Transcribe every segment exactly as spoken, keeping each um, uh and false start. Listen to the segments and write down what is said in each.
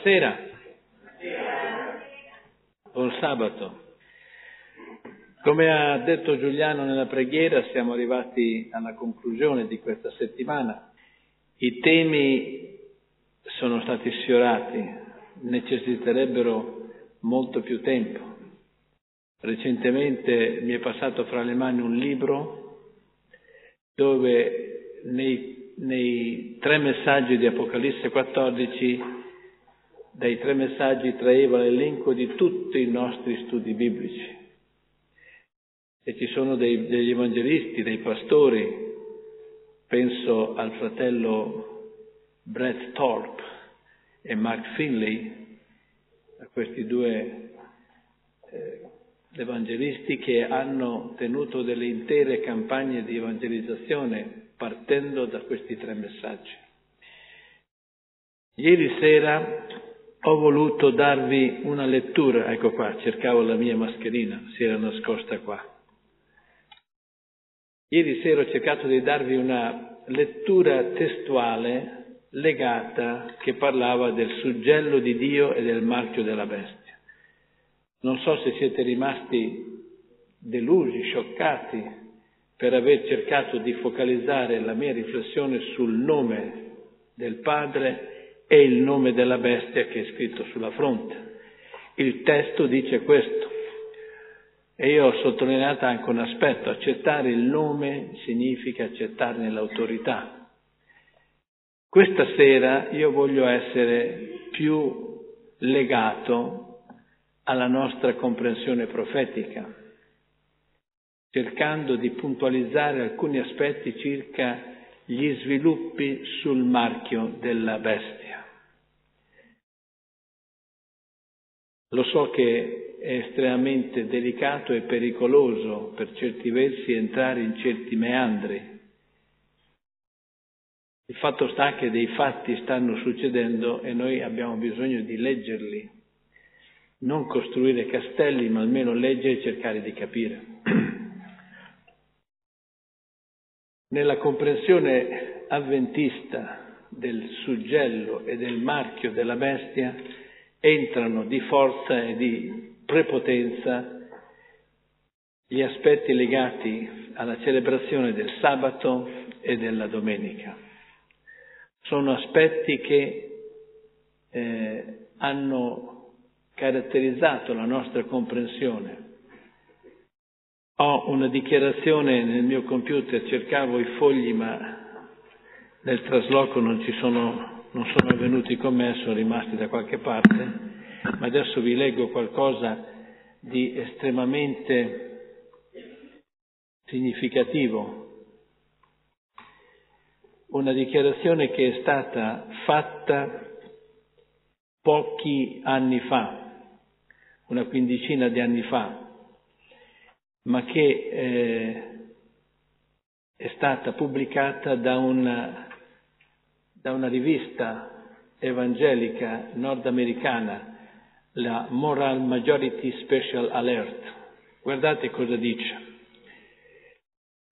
Buonasera. Buon sabato. Come ha detto Giuliano nella preghiera, siamo arrivati alla conclusione di questa settimana. I temi sono stati sfiorati, necessiterebbero molto più tempo. Recentemente mi è passato fra le mani un libro dove nei, nei tre messaggi di Apocalisse quattordici dai tre messaggi traeva l'elenco di tutti i nostri studi biblici. E ci sono dei, degli evangelisti, dei pastori, penso al fratello Brett Thorpe e Mark Finley, a questi due eh, evangelisti che hanno tenuto delle intere campagne di evangelizzazione partendo da questi tre messaggi. Ieri sera ho voluto darvi una lettura, ecco qua, cercavo la mia mascherina, si era nascosta qua. Ieri sera ho cercato di darvi una lettura testuale legata che parlava del suggello di Dio e del marchio della bestia. Non so se siete rimasti delusi, scioccati per aver cercato di focalizzare la mia riflessione sul nome del Padre e il nome della bestia che è scritto sulla fronte. Il testo dice questo, e io ho sottolineato anche un aspetto: accettare il nome significa accettarne l'autorità. Questa sera io voglio essere più legato alla nostra comprensione profetica, cercando di puntualizzare alcuni aspetti circa gli sviluppi sul marchio della bestia. Lo so che è estremamente delicato e pericoloso per certi versi entrare in certi meandri. Il fatto sta che dei fatti stanno succedendo e noi abbiamo bisogno di leggerli, non costruire castelli, ma almeno leggere e cercare di capire. Nella comprensione avventista del suggello e del marchio della bestia entrano di forza e di prepotenza gli aspetti legati alla celebrazione del sabato e della domenica. Sono aspetti che eh, hanno caratterizzato la nostra comprensione. Ho una dichiarazione nel mio computer, cercavo i fogli ma nel trasloco non ci sono, non sono venuti con me, sono rimasti da qualche parte, ma adesso vi leggo qualcosa di estremamente significativo. Una dichiarazione che è stata fatta pochi anni fa, una quindicina di anni fa, ma che eh, è stata pubblicata da una, da una rivista evangelica nordamericana, la Moral Majority Special Alert. Guardate cosa dice.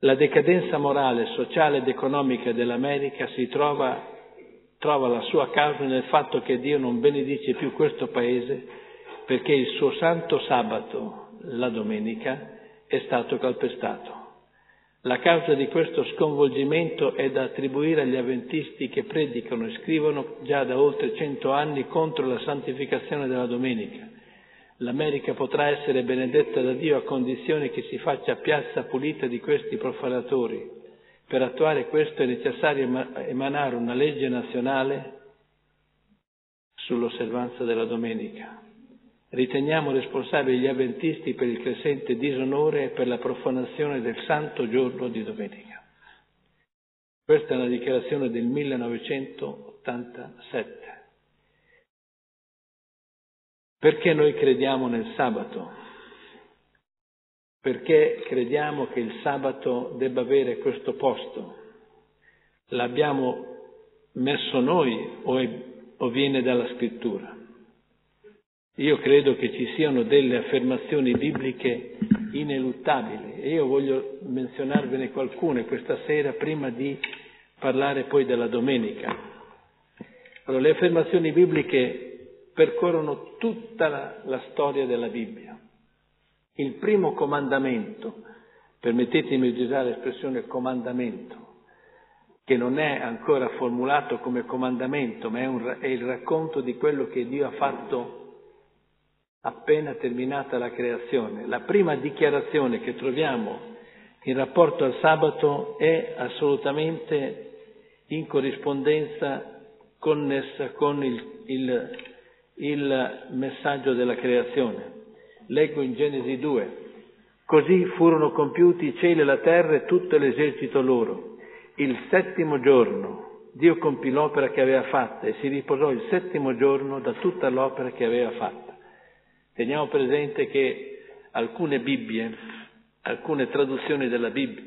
La decadenza morale, sociale ed economica dell'America si trova, trova la sua causa nel fatto che Dio non benedice più questo paese perché il suo santo sabato, la domenica, è stato calpestato. La causa di questo sconvolgimento è da attribuire agli avventisti che predicano e scrivono già da oltre cento anni contro la santificazione della domenica. L'America potrà essere benedetta da Dio a condizione che si faccia piazza pulita di questi profanatori. Per attuare questo è necessario emanare una legge nazionale sull'osservanza della domenica. Riteniamo responsabili gli avventisti per il crescente disonore e per la profanazione del santo giorno di domenica. Questa è una dichiarazione del millenovecentottantasette. Perché noi crediamo nel sabato? Perché crediamo che il sabato debba avere questo posto? L'abbiamo messo noi o, è, o viene dalla scrittura? Io credo che ci siano delle affermazioni bibliche ineluttabili e io voglio menzionarvene qualcune questa sera prima di parlare poi della domenica. Allora, le affermazioni bibliche percorrono tutta la, la storia della Bibbia. Il primo comandamento, permettetemi di usare l'espressione comandamento, che non è ancora formulato come comandamento, ma è, un, è il racconto di quello che Dio ha fatto appena terminata la creazione. La prima dichiarazione che troviamo in rapporto al sabato è assolutamente in corrispondenza connessa con il, il, il messaggio della creazione. Leggo in Genesi due: così furono compiuti i cieli e la terra e tutto l'esercito loro. Il settimo giorno Dio compì l'opera che aveva fatta e si riposò il settimo giorno da tutta l'opera che aveva fatta. Teniamo presente che alcune Bibbie, alcune traduzioni della Bibbia,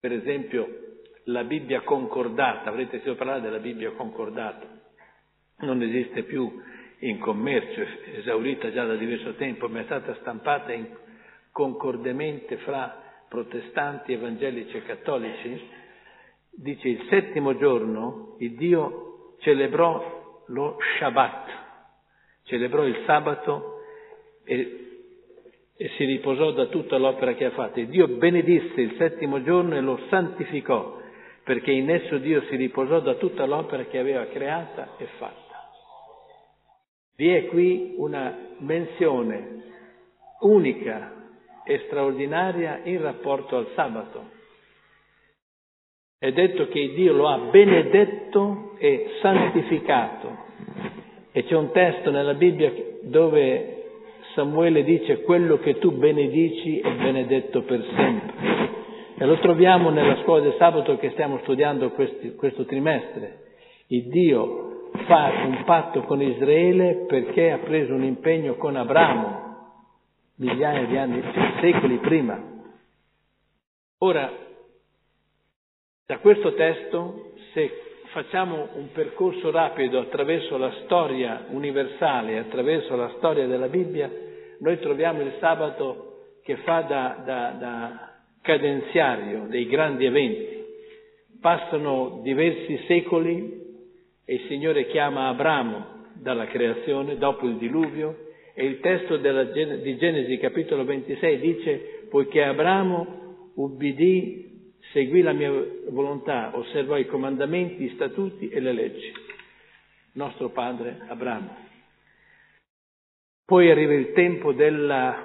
per esempio la Bibbia concordata, avrete sentito parlare della Bibbia concordata, non esiste più in commercio, è esaurita già da diverso tempo, ma è stata stampata in concordemente fra protestanti, evangelici e cattolici. Dice: il settimo giorno il Dio celebrò lo Shabbat, celebrò il sabato e, e si riposò da tutta l'opera che ha fatto. Il Dio benedisse il settimo giorno e lo santificò, perché in esso Dio si riposò da tutta l'opera che aveva creata e fatta. Vi è qui una menzione unica e straordinaria in rapporto al sabato. È detto che Dio lo ha benedetto e santificato, e c'è un testo nella Bibbia dove Samuele dice: quello che tu benedici è benedetto per sempre, e lo troviamo nella scuola del sabato che stiamo studiando questi, questo trimestre. Il Dio fa un patto con Israele perché ha preso un impegno con Abramo migliaia di anni, secoli prima. Ora, da questo testo, se facciamo un percorso rapido attraverso la storia universale, attraverso la storia della Bibbia, noi troviamo il sabato che fa da, da, da cadenziario dei grandi eventi. Passano diversi secoli e il Signore chiama Abramo dalla creazione, dopo il diluvio. E il testo della, di Genesi capitolo ventisei dice: poiché Abramo ubbidì, seguì la mia volontà, osservò i comandamenti, i statuti e le leggi. Nostro padre Abramo. Poi arriva il tempo della,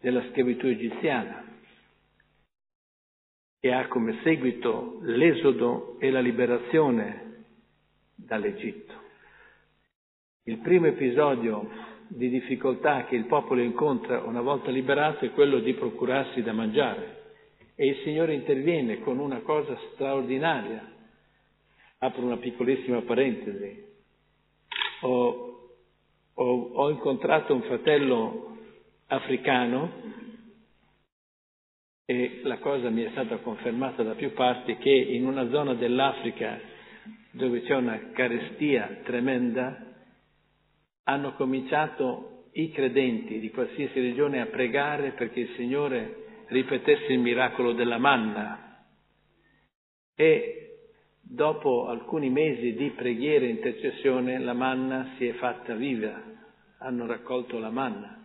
della schiavitù egiziana, che ha come seguito l'esodo e la liberazione dall'Egitto. Il primo episodio di difficoltà che il popolo incontra una volta liberato è quello di procurarsi da mangiare, e il Signore interviene con una cosa straordinaria. Apro una piccolissima parentesi. Ho, ho, ho incontrato un fratello africano e la cosa mi è stata confermata da più parti, che in una zona dell'Africa dove c'è una carestia tremenda hanno cominciato i credenti di qualsiasi religione a pregare perché il Signore ripetesse il miracolo della manna, e dopo alcuni mesi di preghiera e intercessione la manna si è fatta viva, hanno raccolto la manna.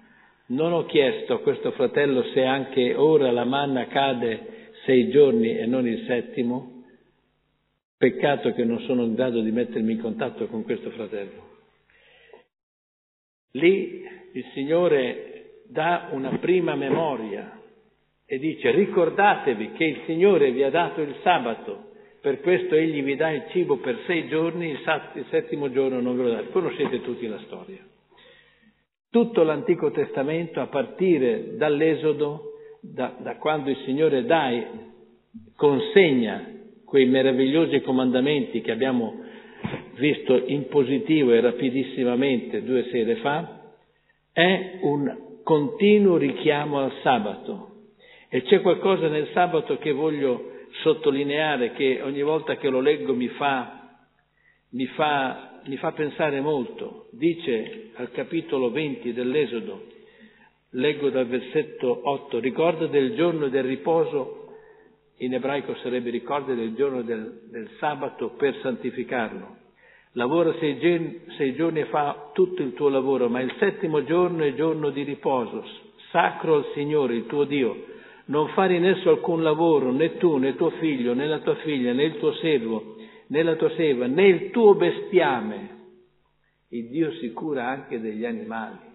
Non ho chiesto a questo fratello se anche ora la manna cade sei giorni e non il settimo, peccato che non sono in grado di mettermi in contatto con questo fratello. Lì il Signore dà una prima memoria e dice: ricordatevi che il Signore vi ha dato il sabato, per questo Egli vi dà il cibo per sei giorni, il settimo giorno non ve lo dà. Conoscete tutti la storia. Tutto l'Antico Testamento, a partire dall'Esodo, da, da quando il Signore dà, consegna quei meravigliosi comandamenti che abbiamo visto in positivo e rapidissimamente due sere fa, è un continuo richiamo al sabato. E c'è qualcosa nel sabato che voglio sottolineare, che ogni volta che lo leggo mi fa, mi fa, mi fa pensare molto. Dice al capitolo venti dell'Esodo, leggo dal versetto otto: ricorda del giorno del riposo, in ebraico sarebbe ricorda del giorno del, del sabato per santificarlo. Lavora sei, gen- sei giorni e fa tutto il tuo lavoro, ma il settimo giorno è giorno di riposo, sacro al Signore, il tuo Dio. Non fare in esso alcun lavoro, né tu, né tuo figlio, né la tua figlia, né il tuo servo, né la tua serva, né il tuo bestiame. Il Dio si cura anche degli animali.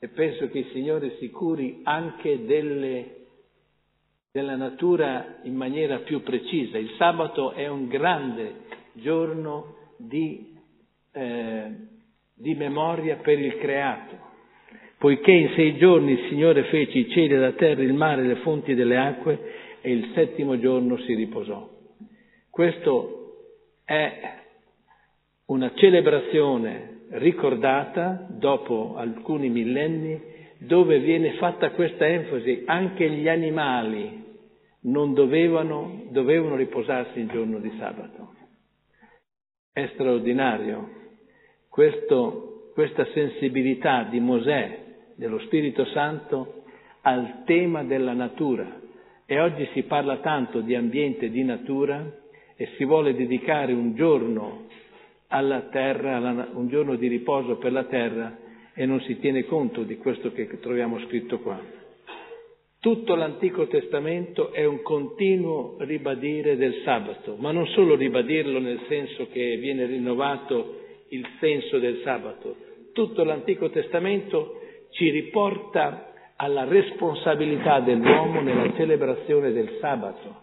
E penso che il Signore si curi anche delle, della natura in maniera più precisa. Il sabato è un grande giorno di, eh, di memoria per il creato. Poiché in sei giorni il Signore fece i cieli, la terra, il mare, le fonti delle acque, e il settimo giorno si riposò. Questo è una celebrazione ricordata dopo alcuni millenni, dove viene fatta questa enfasi. Anche gli animali non dovevano, dovevano riposarsi il giorno di sabato. È straordinario questo, questa sensibilità di Mosè, dello Spirito Santo, al tema della natura. E oggi si parla tanto di ambiente e di natura, e si vuole dedicare un giorno alla terra, un giorno di riposo per la terra, e non si tiene conto di questo che troviamo scritto qua. Tutto l'Antico Testamento è un continuo ribadire del sabato, ma non solo ribadirlo nel senso che viene rinnovato il senso del sabato. Tutto l'Antico Testamento ci riporta alla responsabilità dell'uomo nella celebrazione del sabato.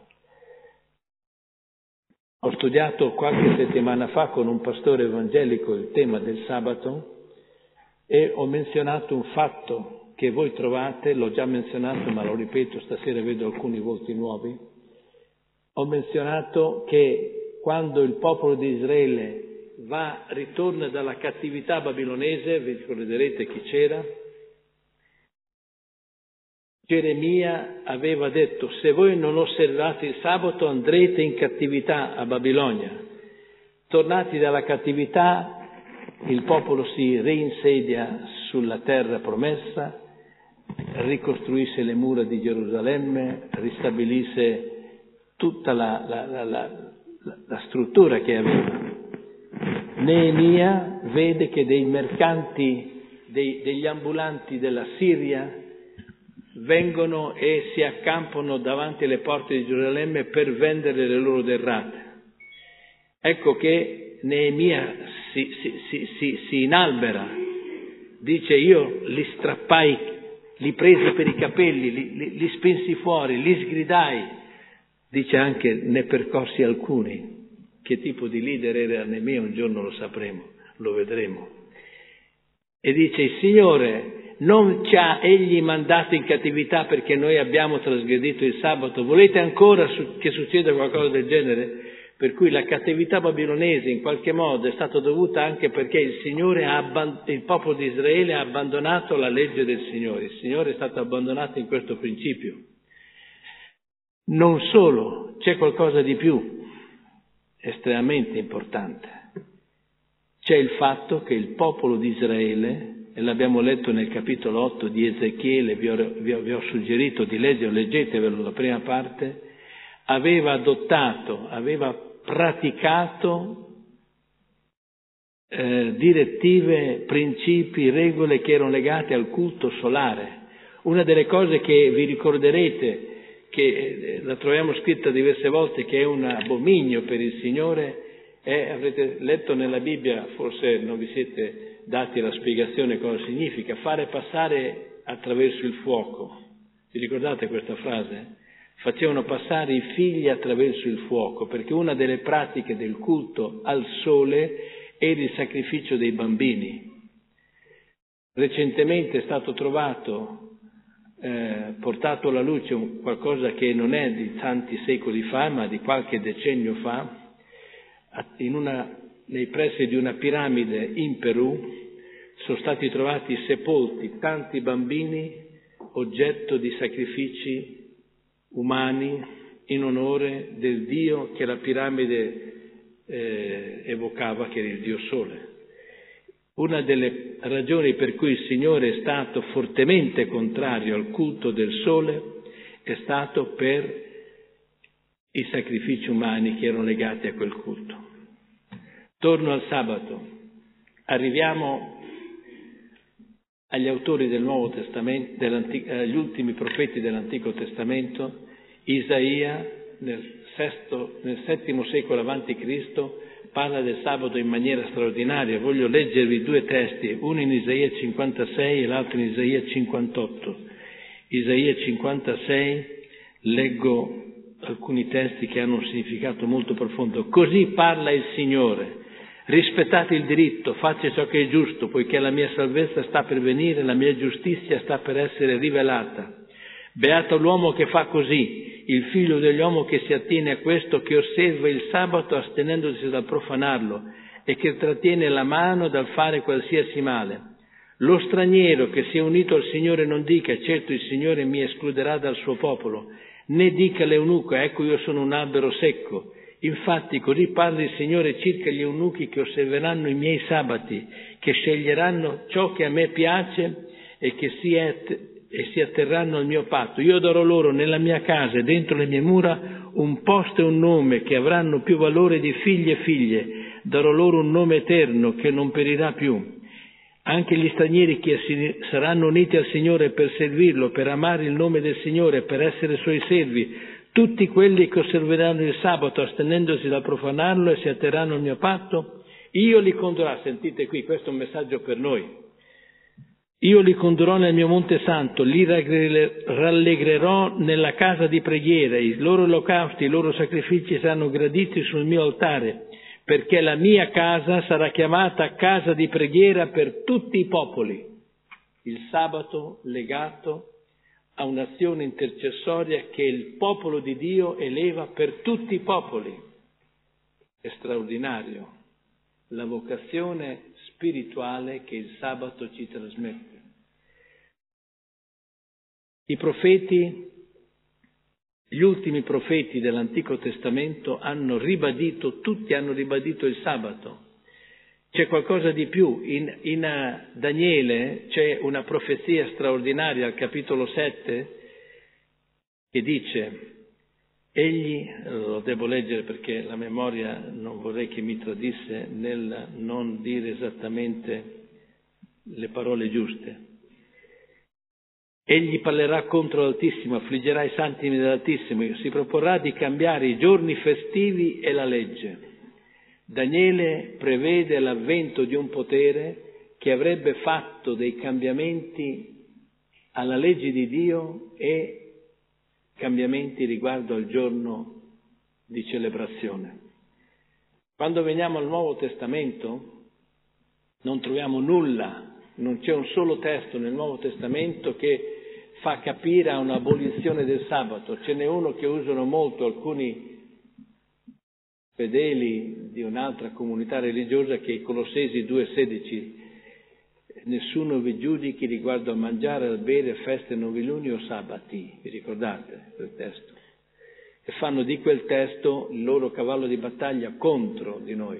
Ho studiato qualche settimana fa con un pastore evangelico il tema del sabato e ho menzionato un fatto che voi trovate, l'ho già menzionato ma lo ripeto, stasera vedo alcuni volti nuovi. Ho menzionato che quando il popolo di Israele va, ritorna dalla cattività babilonese, vi ricorderete chi c'era, Geremia aveva detto: se voi non osservate il sabato andrete in cattività a Babilonia. Tornati dalla cattività, il popolo si reinsedia sulla terra promessa, ricostruisse le mura di Gerusalemme, ristabilisse tutta la, la, la, la, la struttura che aveva. Neemia vede che dei mercanti, dei, degli ambulanti della Siria vengono e si accampano davanti alle porte di Gerusalemme per vendere le loro derrate. Ecco che Neemia si, si, si, si, si inalbera, dice: io li strappai, li presi per i capelli, li, li, li spinsi fuori, li sgridai. Dice anche: ne percorsi alcuni. Che tipo di leader era Neemia un giorno lo sapremo, lo vedremo. E dice: il Signore non ci ha egli mandato in cattività perché noi abbiamo trasgredito il sabato. Volete ancora che succeda qualcosa del genere? Per cui la cattività babilonese in qualche modo è stata dovuta anche perché il Signore ha abband- il popolo di Israele ha abbandonato la legge del Signore. Il Signore è stato abbandonato in questo principio. Non solo, c'è qualcosa di più, estremamente importante. C'è il fatto che il popolo di Israele, e l'abbiamo letto nel capitolo otto di Ezechiele, vi ho, vi ho, vi ho suggerito di leggere, leggetevelo la prima parte, aveva adottato, aveva praticato eh, direttive, principi, regole che erano legate al culto solare. Una delle cose che vi ricorderete, che eh, la troviamo scritta diverse volte, che è un abominio per il Signore, è, avrete letto nella Bibbia, forse non vi siete dati la spiegazione cosa significa, fare passare attraverso il fuoco. Vi ricordate questa frase? Facevano passare i figli attraverso il fuoco, perché una delle pratiche del culto al sole era il sacrificio dei bambini. Recentemente è stato trovato, eh, portato alla luce un, qualcosa che non è di tanti secoli fa, ma di qualche decennio fa, in una nei pressi di una piramide in Perù sono stati trovati sepolti tanti bambini oggetto di sacrifici umani in onore del Dio che la piramide eh, evocava, che era il Dio Sole. Una delle ragioni per cui il Signore è stato fortemente contrario al culto del Sole è stato per i sacrifici umani che erano legati a quel culto. Torno al sabato. Arriviamo agli autori del Nuovo Testamento, agli ultimi profeti dell'Antico Testamento. Isaia, nel, sesto, nel settimo secolo avanti Cristo, parla del sabato in maniera straordinaria. Voglio leggervi due testi, uno in Isaia cinquantasei e l'altro in Isaia cinquantotto. Isaia cinquantasei, leggo alcuni testi che hanno un significato molto profondo. Così parla il Signore: rispettate il diritto, fate ciò che è giusto, poiché la mia salvezza sta per venire, la mia giustizia sta per essere rivelata. Beato l'uomo che fa così, il figlio dell'uomo che si attiene a questo, che osserva il sabato astenendosi dal profanarlo e che trattiene la mano dal fare qualsiasi male. Lo straniero che si è unito al Signore non dica: certo il Signore mi escluderà dal suo popolo, né dica l'eunuco: ecco io sono un albero secco. Infatti così parla il Signore circa gli eunuchi che osserveranno i miei sabati, che sceglieranno ciò che a me piace e che si, att- e si atterranno al mio patto. Io darò loro nella mia casa e dentro le mie mura un posto e un nome che avranno più valore di figli e figlie. Darò loro un nome eterno che non perirà più. Anche gli stranieri che si saranno uniti al Signore per servirlo, per amare il nome del Signore, per essere Suoi servi, tutti quelli che osserveranno il sabato astenendosi da profanarlo e si atterranno al mio patto, io li condurrò. Sentite qui, questo è un messaggio per noi. Io li condurrò nel mio monte santo, li rallegrerò nella casa di preghiera, i loro olocausti, i loro sacrifici saranno graditi sul mio altare, perché la mia casa sarà chiamata casa di preghiera per tutti i popoli. Il sabato legato a un'azione intercessoria che il popolo di Dio eleva per tutti i popoli. È straordinario la vocazione spirituale che il sabato ci trasmette. I profeti, gli ultimi profeti dell'Antico Testamento hanno ribadito, tutti hanno ribadito il sabato. C'è qualcosa di più, in, in Daniele c'è una profezia straordinaria al capitolo sette che dice, egli, lo devo leggere perché la memoria non vorrei che mi tradisse nel non dire esattamente le parole giuste. Egli parlerà contro l'Altissimo, affliggerà i santi dell'Altissimo, si proporrà di cambiare i giorni festivi e la legge. Daniele prevede l'avvento di un potere che avrebbe fatto dei cambiamenti alla legge di Dio e cambiamenti riguardo al giorno di celebrazione. Quando veniamo al Nuovo Testamento non troviamo nulla, non c'è un solo testo nel Nuovo Testamento che fa capire a un'abolizione del sabato. Ce n'è uno che usano molto alcuni fedeli di un'altra comunità religiosa, che è Colossesi due sedici. Nessuno vi giudichi riguardo a mangiare, al bere, feste, noviluni o sabati. Vi ricordate quel testo? E fanno di quel testo il loro cavallo di battaglia contro di noi.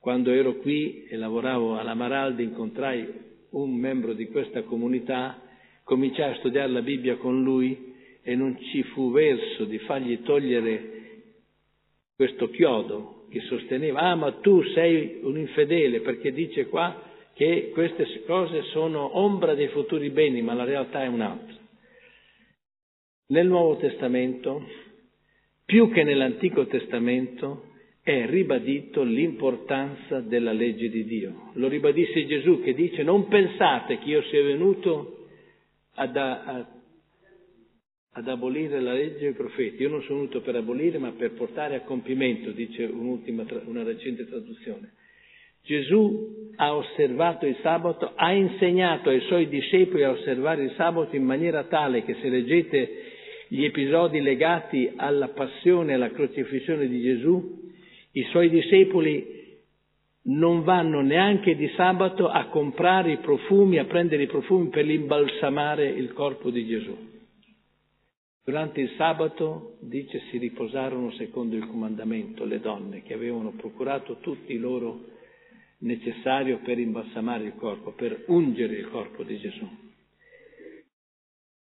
Quando ero qui e lavoravo all'Amaraldi incontrai un membro di questa comunità, cominciai a studiare la Bibbia con lui e non ci fu verso di fargli togliere questo chiodo che sosteneva: ah, ma tu sei un infedele perché dice qua che queste cose sono ombra dei futuri beni, ma la realtà è un'altra. Nel Nuovo Testamento, più che nell'Antico Testamento, è ribadito l'importanza della legge di Dio. Lo ribadisse Gesù che dice: non pensate che io sia venuto ad, a, ad abolire la legge e i profeti. Io non sono venuto per abolire ma per portare a compimento, dice un'ultima, una recente traduzione. Gesù ha osservato il sabato, ha insegnato ai suoi discepoli a osservare il sabato in maniera tale che, se leggete gli episodi legati alla passione e alla crocifissione di Gesù, i suoi discepoli non vanno neanche di sabato a comprare i profumi, a prendere i profumi per imbalsamare il corpo di Gesù. Durante il sabato, dice, si riposarono secondo il comandamento le donne che avevano procurato tutti i loro necessario per imbalsamare il corpo, per ungere il corpo di Gesù.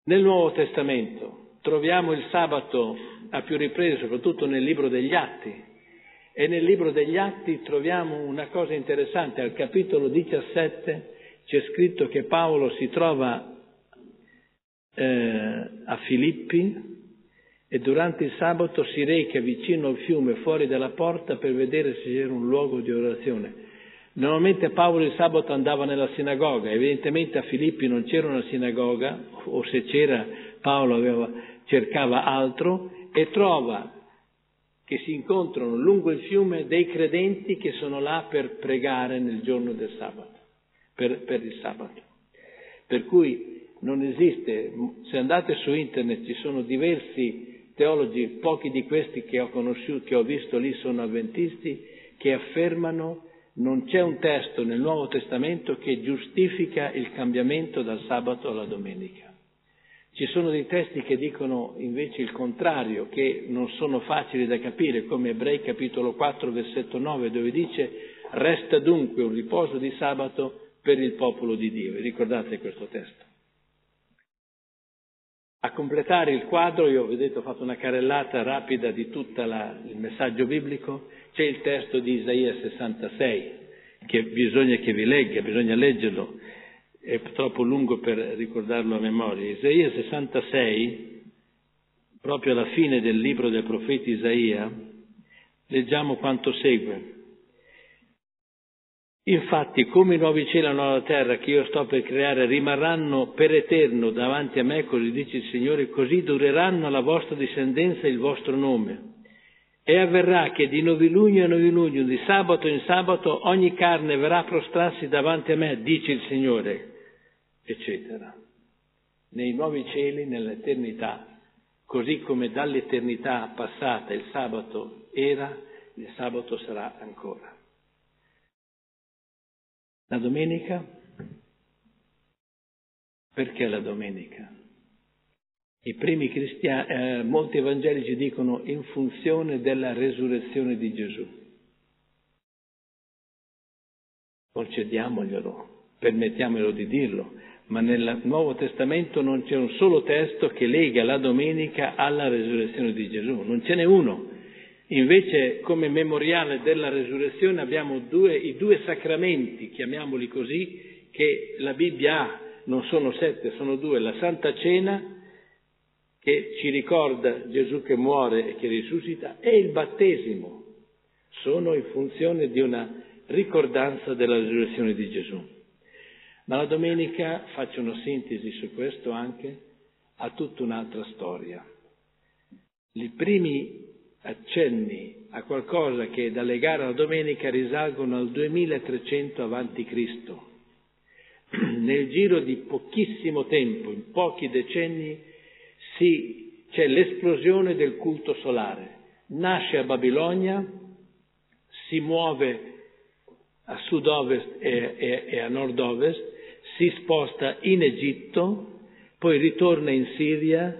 Nel Nuovo Testamento troviamo il sabato a più riprese, soprattutto nel libro degli Atti. E nel libro degli Atti troviamo una cosa interessante, al capitolo diciassette c'è scritto che Paolo si trova eh, a Filippi e durante il sabato si reca vicino al fiume, fuori dalla porta, per vedere se c'era un luogo di orazione. Normalmente Paolo il sabato andava nella sinagoga, evidentemente a Filippi non c'era una sinagoga, o se c'era Paolo aveva, cercava altro, e trova che si incontrano lungo il fiume dei credenti che sono là per pregare nel giorno del sabato, per, per il sabato. Per cui non esiste, se andate su internet ci sono diversi teologi, pochi di questi che ho conosciuto, che ho visto lì sono avventisti, che affermano: non c'è un testo nel Nuovo Testamento che giustifica il cambiamento dal sabato alla domenica. Ci sono dei testi che dicono invece il contrario, che non sono facili da capire, come Ebrei capitolo quattro versetto nove, dove dice: resta dunque un riposo di sabato per il popolo di Dio. Ricordate questo testo. A completare il quadro, io vedete ho fatto una carrellata rapida di tutto il messaggio biblico, c'è il testo di Isaia sessantasei, che bisogna che vi legga, bisogna leggerlo, è troppo lungo per ricordarlo a memoria. Isaia sessantasei, proprio alla fine del libro del profeta Isaia, leggiamo quanto segue. Infatti, come i nuovi cieli e la nuova terra che io sto per creare rimarranno per eterno davanti a me, così dice il Signore, così dureranno la vostra discendenza e il vostro nome. E avverrà che di novilunio a novilunio, di sabato in sabato, ogni carne verrà a prostrarsi davanti a me, dice il Signore, eccetera. Nei nuovi cieli, nell'eternità, così come dall'eternità passata il sabato era, il sabato sarà ancora. La domenica? Perché la domenica? I primi cristiani, eh, molti evangelici dicono in funzione della resurrezione di Gesù. Concediamoglielo, permettiamolo di dirlo, ma nel Nuovo Testamento non c'è un solo testo che lega la domenica alla resurrezione di Gesù, non ce n'è uno. Invece, come memoriale della resurrezione, abbiamo due, i due sacramenti, chiamiamoli così, che la Bibbia ha, non sono sette, sono due, la Santa Cena, che ci ricorda Gesù che muore e che risuscita, e il battesimo, sono in funzione di una ricordanza della resurrezione di Gesù. Ma la domenica, faccio una sintesi su questo anche, ha tutta un'altra storia. I primi accenni a qualcosa che è da legare alla domenica risalgono al duemilatrecento avanti Cristo. Nel giro di pochissimo tempo, in pochi decenni, si, c'è l'esplosione del culto solare. Nasce a Babilonia, si muove a sud-ovest e, e, e a nord-ovest, si sposta in Egitto, poi ritorna in Siria,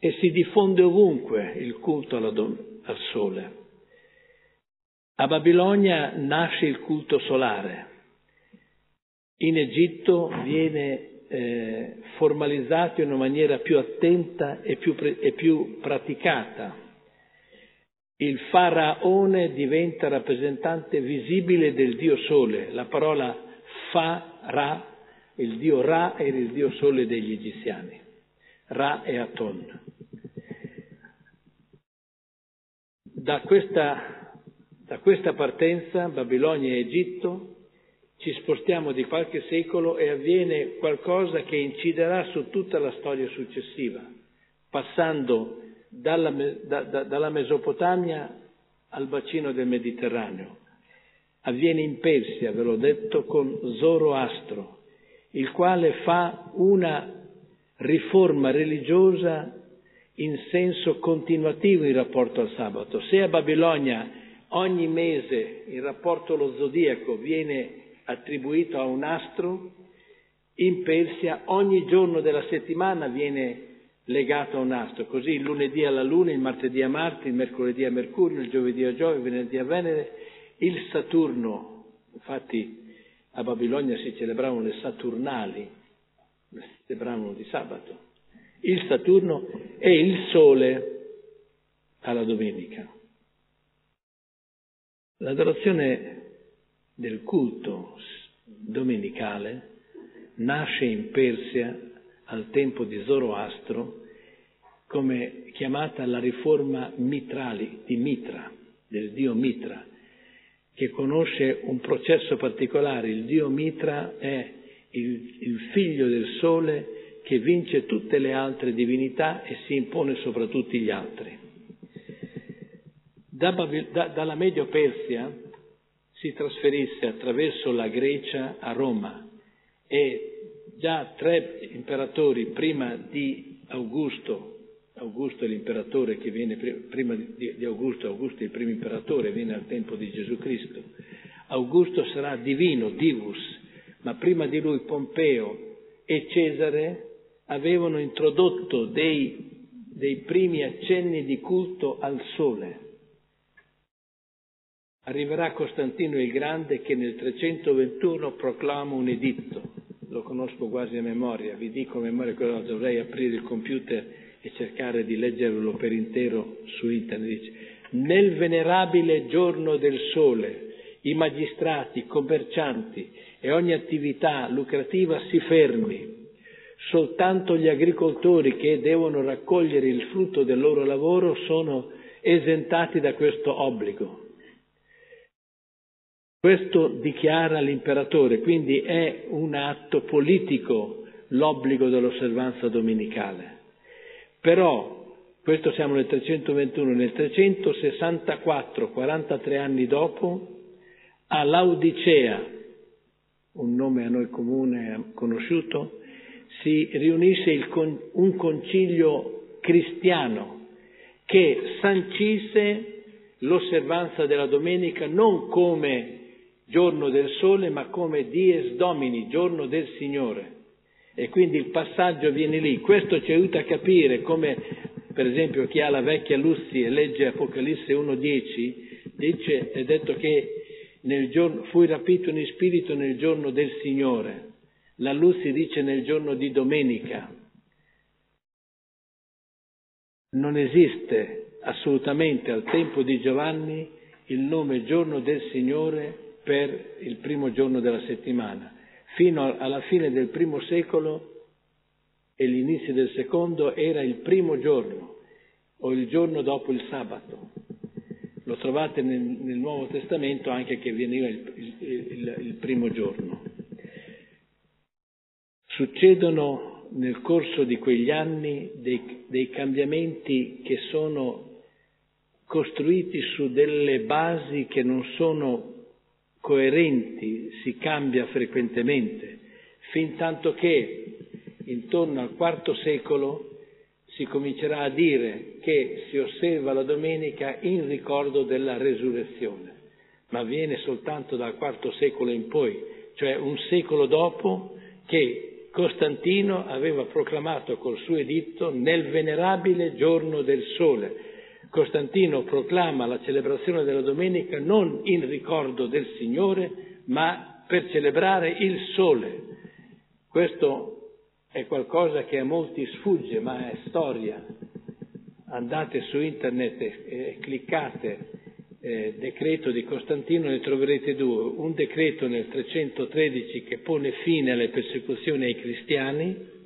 e si diffonde ovunque il culto alla dom- al sole. A Babilonia nasce il culto solare, in Egitto viene eh, formalizzato in una maniera più attenta e più, pre- e più praticata. Il faraone diventa rappresentante visibile del dio sole, la parola fa-ra, il dio Ra era il dio sole degli egiziani. Ra e Aton. Da questa, da questa partenza, Babilonia e Egitto, ci spostiamo di qualche secolo e avviene qualcosa che inciderà su tutta la storia successiva, passando dalla, da, da, dalla Mesopotamia al bacino del Mediterraneo. Avviene in Persia, ve l'ho detto, con Zoroastro, il quale fa una riforma religiosa in senso continuativo in rapporto al sabato. Se a Babilonia ogni mese in rapporto allo zodiaco viene attribuito a un astro, in Persia ogni giorno della settimana viene legato a un astro. Così il lunedì alla Luna, il martedì a Marte, il mercoledì a Mercurio, il giovedì a Giove, il venerdì a Venere, il Saturno. Infatti a Babilonia si celebravano le Saturnali, celebravano di sabato, il Saturno e il Sole alla domenica. L'adorazione del culto domenicale nasce in Persia al tempo di Zoroastro, come chiamata la riforma mitrali di Mitra, del dio Mitra, che conosce un processo particolare. Il dio Mitra è il, il figlio del sole che vince tutte le altre divinità e si impone sopra tutti gli altri. Da Babil- da, dalla Medio Persia si trasferisse attraverso la Grecia a Roma, e già tre imperatori prima di Augusto, Augusto è l'imperatore che viene prima di Augusto, Augusto è il primo imperatore, viene al tempo di Gesù Cristo. Augusto sarà divino, divus, ma prima di lui Pompeo e Cesare avevano introdotto dei, dei primi accenni di culto al sole. Arriverà Costantino il Grande che nel trecentoventuno proclama un editto, lo conosco quasi a memoria, vi dico a memoria che dovrei aprire il computer e cercare di leggerlo per intero su internet. Dice: nel venerabile giorno del sole i magistrati, commercianti e ogni attività lucrativa si fermi, soltanto gli agricoltori che devono raccogliere il frutto del loro lavoro sono esentati da questo obbligo. Questo dichiara l'imperatore, quindi è un atto politico l'obbligo dell'osservanza domenicale. Però, questo siamo nel trecentoventuno, nel trecentosessantaquattro, quarantatré anni dopo, a Laodicea, un nome a noi comune conosciuto, si riunisce il con, un concilio cristiano che sancisse l'osservanza della domenica non come giorno del sole ma come dies domini, giorno del Signore, e quindi il passaggio viene lì. Questo ci aiuta a capire come, per esempio, chi ha la vecchia Luzzi e legge Apocalisse uno dieci, dice, è detto che nel giorno, fui rapito in spirito nel giorno del Signore. La Luzzi dice nel giorno di domenica. Non esiste assolutamente al tempo di Giovanni il nome giorno del Signore per il primo giorno della settimana. Fino alla fine del primo secolo e l'inizio del secondo era il primo giorno o il giorno dopo il sabato. Lo trovate nel, nel Nuovo Testamento anche che veniva il, il, il primo giorno. Succedono nel corso di quegli anni dei, dei cambiamenti che sono costruiti su delle basi che non sono coerenti, si cambia frequentemente, fin tanto che intorno al quarto secolo si comincerà a dire che si osserva la domenica in ricordo della resurrezione, ma avviene soltanto dal quarto secolo in poi, cioè un secolo dopo che Costantino aveva proclamato col suo editto nel venerabile giorno del sole. Costantino proclama la celebrazione della domenica non in ricordo del Signore, ma per celebrare il sole. Questo è qualcosa che a molti sfugge, ma è storia. Andate su internet e, e cliccate eh, decreto di Costantino, ne troverete due. Un decreto nel trecentotredici che pone fine alle persecuzioni ai cristiani,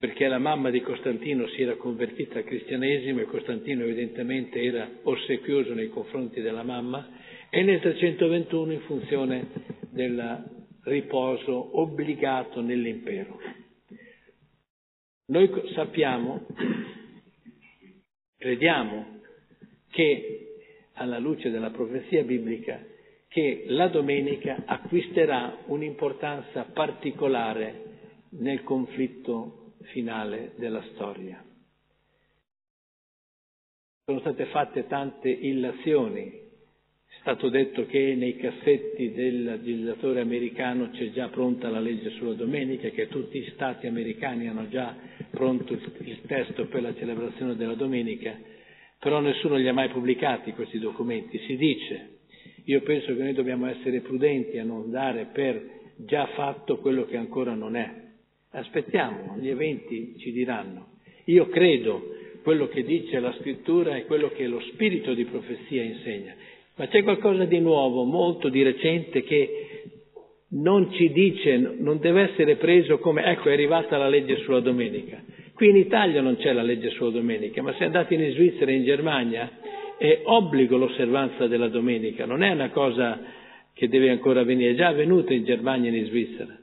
perché la mamma di Costantino si era convertita al cristianesimo e Costantino evidentemente era ossequioso nei confronti della mamma, e nel trecentoventuno in funzione del riposo obbligato nell'impero. Noi sappiamo, crediamo che, alla luce della profezia biblica, che la domenica acquisterà un'importanza particolare nel conflitto finale della storia. Sono state fatte tante illazioni, è stato detto che nei cassetti del legislatore americano c'è già pronta la legge sulla domenica, che tutti gli stati americani hanno già pronto il, il testo per la celebrazione della domenica, però nessuno li ha mai pubblicati questi documenti. Si dice, io penso che noi dobbiamo essere prudenti a non dare per già fatto quello che ancora non è. Aspettiamo, gli eventi ci diranno. Io credo quello che dice la scrittura e quello che lo spirito di profezia insegna. Ma c'è qualcosa di nuovo, molto di recente, che non ci dice, non deve essere preso come, ecco, è arrivata la legge sulla domenica. Qui in Italia non c'è la legge sulla domenica, ma se andate in Svizzera e in Germania è obbligo l'osservanza della domenica, non è una cosa che deve ancora avvenire, è già avvenuta in Germania e in Svizzera.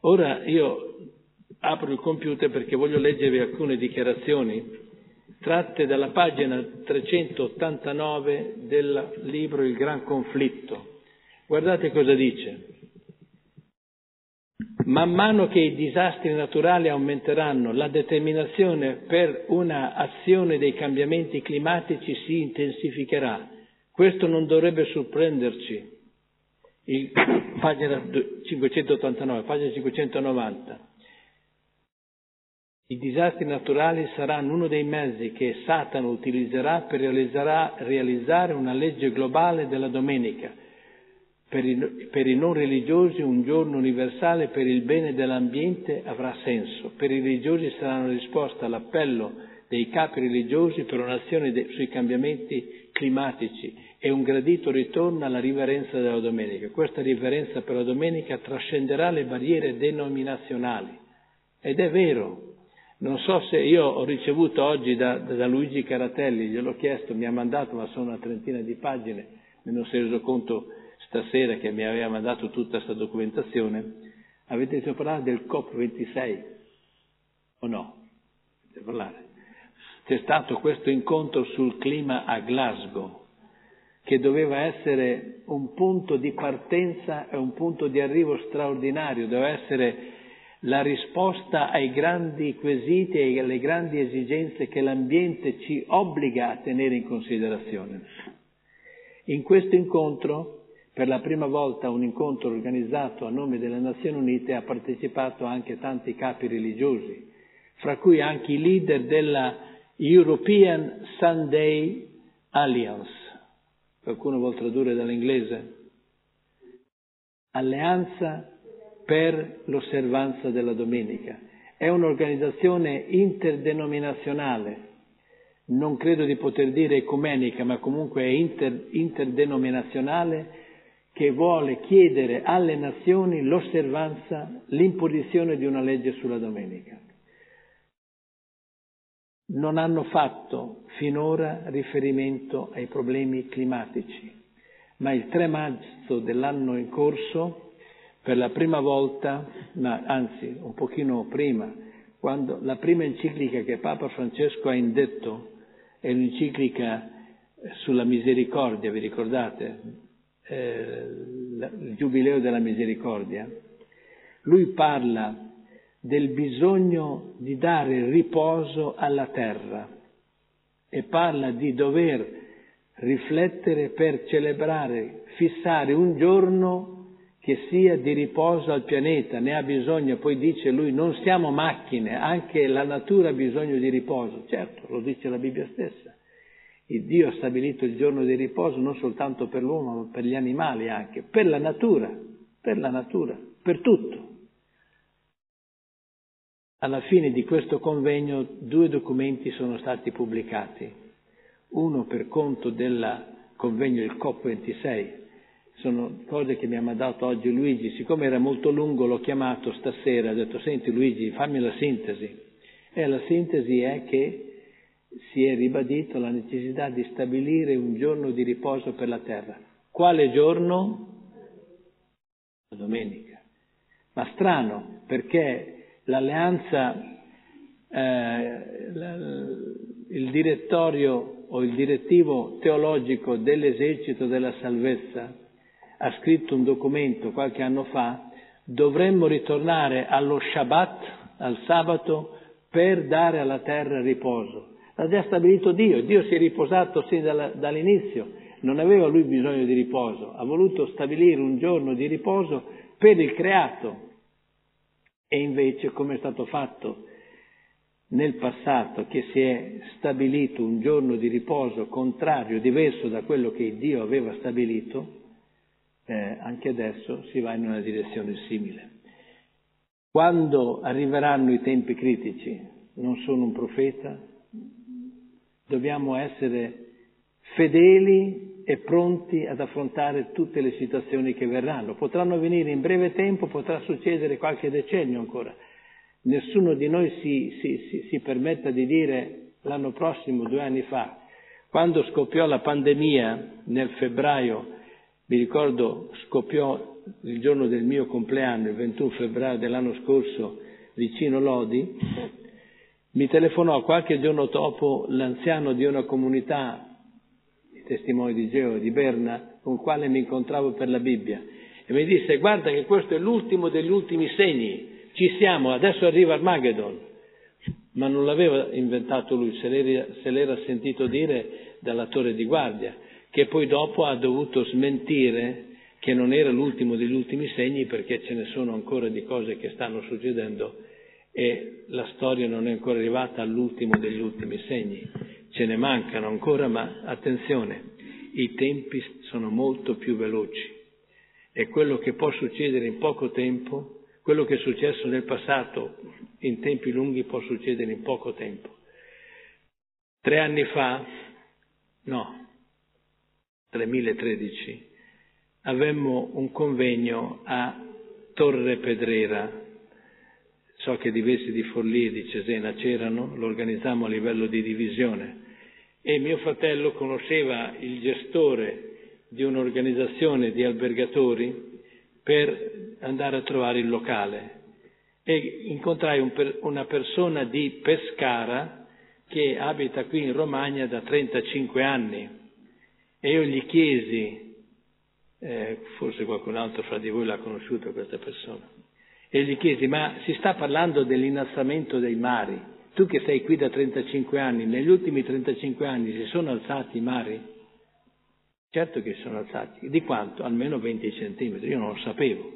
Ora io apro il computer perché voglio leggervi alcune dichiarazioni tratte dalla pagina trecentottantanove del libro Il Gran Conflitto. Guardate cosa dice. Man mano che i disastri naturali aumenteranno, la determinazione per una azione dei cambiamenti climatici si intensificherà. Questo non dovrebbe sorprenderci. Il, pagina cinquecentottantanove, pagina cinquecentonovanta. I disastri naturali saranno uno dei mezzi che Satana utilizzerà per realizzare una legge globale della domenica, per i, per i non religiosi un giorno universale per il bene dell'ambiente avrà senso, per i religiosi sarà una risposta all'appello dei capi religiosi per un'azione de, sui cambiamenti climatici e un gradito ritorno alla riverenza della domenica. Questa riverenza per la domenica trascenderà le barriere denominazionali ed è vero. Non so se io ho ricevuto oggi da, da Luigi Caratelli, gliel'ho chiesto, mi ha mandato, ma sono una trentina di pagine, me non si è reso conto stasera che mi aveva mandato tutta questa documentazione. Avete sentito parlare del COP ventisei? O no? Avete parlare? C'è stato questo incontro sul clima a Glasgow, che doveva essere un punto di partenza e un punto di arrivo straordinario, doveva essere la risposta ai grandi quesiti e alle grandi esigenze che l'ambiente ci obbliga a tenere in considerazione. In questo incontro, per la prima volta un incontro organizzato a nome delle Nazioni Unite, ha partecipato anche tanti capi religiosi, fra cui anche i leader della European Sunday Alliance. Qualcuno vuol tradurre dall'inglese? Alleanza per l'osservanza della domenica. È un'organizzazione interdenominazionale, non credo di poter dire ecumenica, ma comunque è inter, interdenominazionale, che vuole chiedere alle nazioni l'osservanza, l'imposizione di una legge sulla domenica. Non hanno fatto finora riferimento ai problemi climatici, ma il tre marzo dell'anno in corso, per la prima volta, ma anzi un pochino prima, quando la prima enciclica che Papa Francesco ha indetto è un'enciclica sulla misericordia, vi ricordate? Eh, il Giubileo della Misericordia. Lui parla del bisogno di dare riposo alla terra e parla di dover riflettere per celebrare, fissare un giorno che sia di riposo al pianeta, ne ha bisogno. Poi dice lui, non siamo macchine, anche la natura ha bisogno di riposo. Certo, lo dice la Bibbia stessa. Il Dio ha stabilito il giorno di riposo non soltanto per l'uomo, ma per gli animali anche, per la natura, per la natura, per tutto. Alla fine di questo convegno due documenti sono stati pubblicati, uno per conto del convegno del COP ventisei, sono cose che mi ha mandato oggi Luigi, siccome era molto lungo l'ho chiamato stasera, ho detto senti Luigi fammi la sintesi, e la sintesi è che si è ribadito la necessità di stabilire un giorno di riposo per la terra. Quale giorno? La domenica. Ma strano, perché l'alleanza, eh, la, il direttorio o il direttivo teologico dell'esercito della salvezza ha scritto un documento qualche anno fa, dovremmo ritornare allo Shabbat, al sabato, per dare alla terra riposo. L'ha già stabilito Dio, Dio si è riposato sin dall'inizio, non aveva lui bisogno di riposo, ha voluto stabilire un giorno di riposo per il creato. E invece, come è stato fatto nel passato, che si è stabilito un giorno di riposo contrario, diverso da quello che Dio aveva stabilito, Eh, anche adesso si va in una direzione simile. Quando arriveranno i tempi critici, non sono un profeta, dobbiamo essere fedeli e pronti ad affrontare tutte le situazioni che verranno. Potranno venire in breve tempo, potrà succedere qualche decennio ancora. Nessuno di noi si, si, si, si permetta di dire l'anno prossimo, due anni fa, quando scoppiò la pandemia nel febbraio, mi ricordo scoppiò il giorno del mio compleanno, il ventuno febbraio dell'anno scorso, vicino Lodi, mi telefonò qualche giorno dopo l'anziano di una comunità, i testimoni di Geova di Berna, con il quale mi incontravo per la Bibbia, e mi disse: guarda che questo è l'ultimo degli ultimi segni, ci siamo, adesso arriva Armageddon. Ma non l'aveva inventato lui, se l'era sentito dire dalla Torre di Guardia, che poi dopo ha dovuto smentire che non era l'ultimo degli ultimi segni, perché ce ne sono ancora di cose che stanno succedendo e la storia non è ancora arrivata all'ultimo degli ultimi segni. Ce ne mancano ancora, ma attenzione, i tempi sono molto più veloci e quello che può succedere in poco tempo, quello che è successo nel passato in tempi lunghi può succedere in poco tempo. Tre anni fa, no, duemilatredici, avemmo un convegno a Torre Pedrera. So che diversi di Forlì e di Cesena c'erano, lo organizzammo a livello di divisione. E mio fratello conosceva il gestore di un'organizzazione di albergatori per andare a trovare il locale, e incontrai un per, una persona di Pescara che abita qui in Romagna da trentacinque anni, e io gli chiesi, eh, forse qualcun altro fra di voi l'ha conosciuta questa persona, e gli chiesi: ma si sta parlando dell'innalzamento dei mari, tu che sei qui da trentacinque anni, negli ultimi trentacinque anni si sono alzati i mari? Certo che si sono alzati. Di quanto? Almeno venti centimetri. Io non lo sapevo.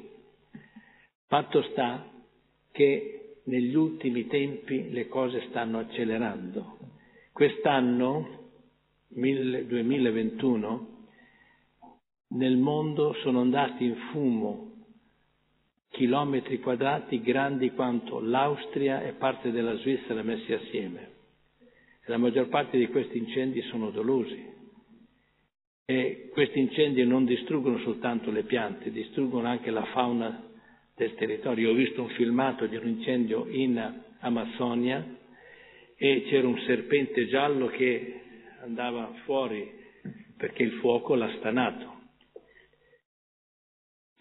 Fatto sta che negli ultimi tempi le cose stanno accelerando. Quest'anno, duemilaventuno, nel mondo sono andati in fumo chilometri quadrati grandi quanto l'Austria e parte della Svizzera messi assieme. La maggior parte di questi incendi sono dolosi. E questi incendi non distruggono soltanto le piante, distruggono anche la fauna del territorio. Io ho visto un filmato di un incendio in Amazzonia e c'era un serpente giallo che andava fuori perché il fuoco l'ha stanato.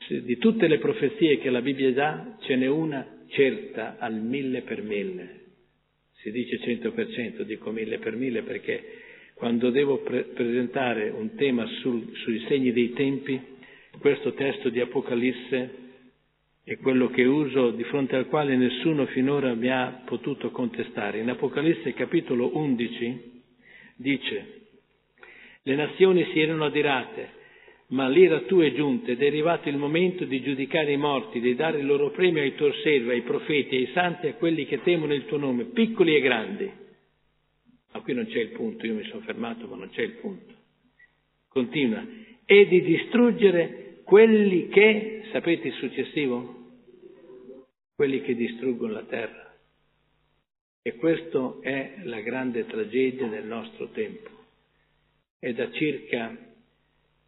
Di tutte le profezie che la Bibbia dà, ce n'è una certa al mille per mille. Si dice cento per cento, dico mille per mille perché quando devo pre- presentare un tema sul, sui segni dei tempi, questo testo di Apocalisse è quello che uso, di fronte al quale nessuno finora mi ha potuto contestare. In Apocalisse capitolo undici dice: le nazioni si erano adirate, ma l'ira tua è giunta ed è arrivato il momento di giudicare i morti, di dare il loro premio ai tuoi servi, ai profeti, ai santi, a quelli che temono il tuo nome, piccoli e grandi. Ma qui non c'è il punto, io mi sono fermato, ma non c'è il punto. Continua. E di distruggere quelli che, sapete il successivo? Quelli che distruggono la terra. E questa è la grande tragedia del nostro tempo. È da circa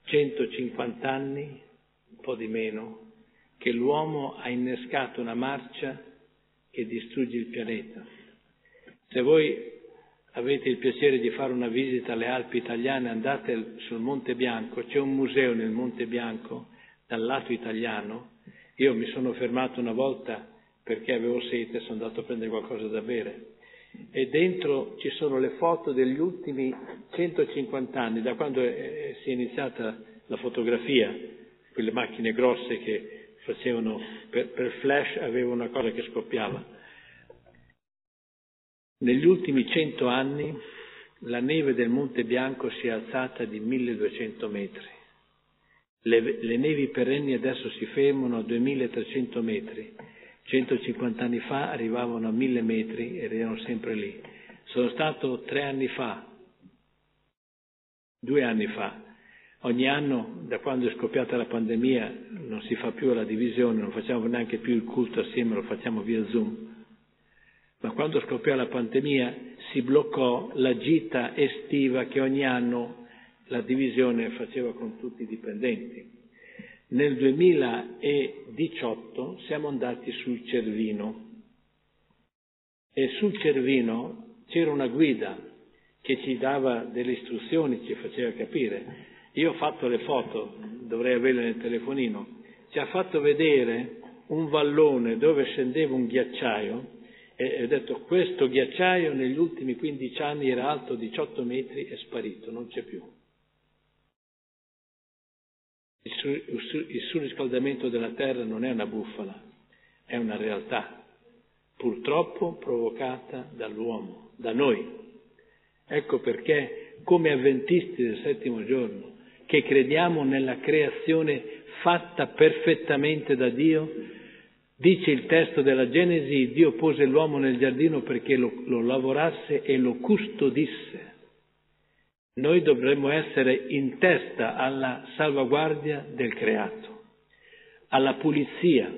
centocinquanta anni, un po' di meno, che l'uomo ha innescato una marcia che distrugge il pianeta. Se voi avete il piacere di fare una visita alle Alpi italiane, andate sul Monte Bianco, c'è un museo nel Monte Bianco dal lato italiano. Io mi sono fermato una volta perché avevo sete, sono andato a prendere qualcosa da bere, e dentro ci sono le foto degli ultimi centocinquanta anni, da quando eh, si è iniziata la fotografia, quelle macchine grosse che facevano per, per flash, avevano una cosa che scoppiava. Negli ultimi cento anni la neve del Monte Bianco si è alzata di milleduecento metri. Le, le nevi perenni adesso si fermano a duemilatrecento metri. centocinquanta anni fa arrivavano a mille metri ed erano sempre lì. Sono stato tre anni fa, due anni fa. Ogni anno, da quando è scoppiata la pandemia, non si fa più la divisione, non facciamo neanche più il culto assieme, lo facciamo via Zoom. Ma quando scoppiò la pandemia si bloccò la gita estiva che ogni anno la divisione faceva con tutti i dipendenti. Nel duemiladiciotto siamo andati sul Cervino e sul Cervino c'era una guida che ci dava delle istruzioni, ci faceva capire. Io ho fatto le foto, dovrei averle nel telefonino. Ci ha fatto vedere un vallone dove scendeva un ghiacciaio e ho detto: questo ghiacciaio negli ultimi quindici anni era alto diciotto metri, è sparito, non c'è più. Il surriscaldamento della Terra non è una bufala, è una realtà, purtroppo provocata dall'uomo, da noi. Ecco perché, come avventisti del settimo giorno, che crediamo nella creazione fatta perfettamente da Dio, dice il testo della Genesi: Dio pose l'uomo nel giardino perché lo, lo lavorasse e lo custodisse. Noi dovremmo essere in testa alla salvaguardia del creato, alla pulizia,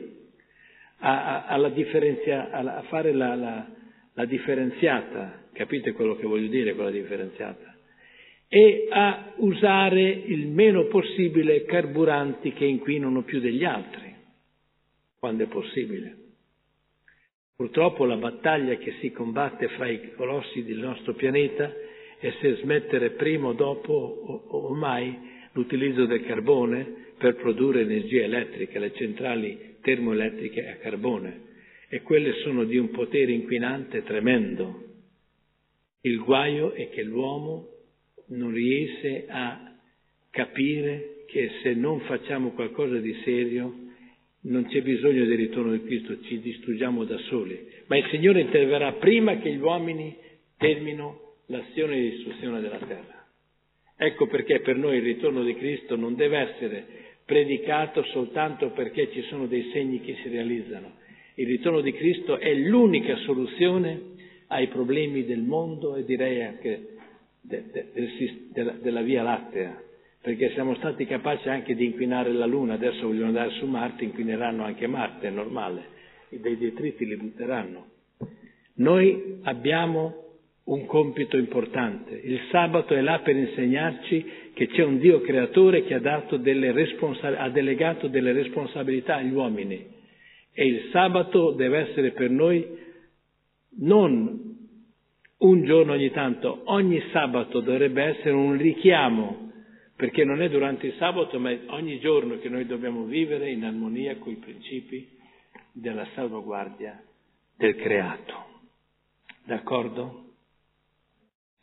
a, a, alla differenzia, alla, a fare la, la, la differenziata, capite quello che voglio dire con la differenziata, e a usare il meno possibile carburanti che inquinano più degli altri, quando è possibile. Purtroppo la battaglia che si combatte fra i colossi del nostro pianeta e se smettere prima o dopo o mai l'utilizzo del carbone per produrre energia elettrica, le centrali termoelettriche a carbone, e quelle sono di un potere inquinante tremendo. Il guaio è che l'uomo non riesce a capire che se non facciamo qualcosa di serio non c'è bisogno del ritorno di Cristo, ci distruggiamo da soli, ma il Signore interverrà prima che gli uomini terminino l'azione di distruzione della terra. Ecco perché per noi il ritorno di Cristo non deve essere predicato soltanto perché ci sono dei segni che si realizzano. Il ritorno di Cristo è l'unica soluzione ai problemi del mondo e direi anche de, de, del, della, della Via Lattea, perché siamo stati capaci anche di inquinare la Luna, adesso vogliono andare su Marte, inquineranno anche Marte, è normale, e dei detriti li butteranno. Noi abbiamo un compito importante. Il sabato è là per insegnarci che c'è un Dio creatore che ha, dato delle responsa- ha delegato delle responsabilità agli uomini, e il sabato deve essere per noi non un giorno ogni tanto, ogni sabato dovrebbe essere un richiamo, perché non è durante il sabato ma è ogni giorno che noi dobbiamo vivere in armonia con i principi della salvaguardia del creato. D'accordo?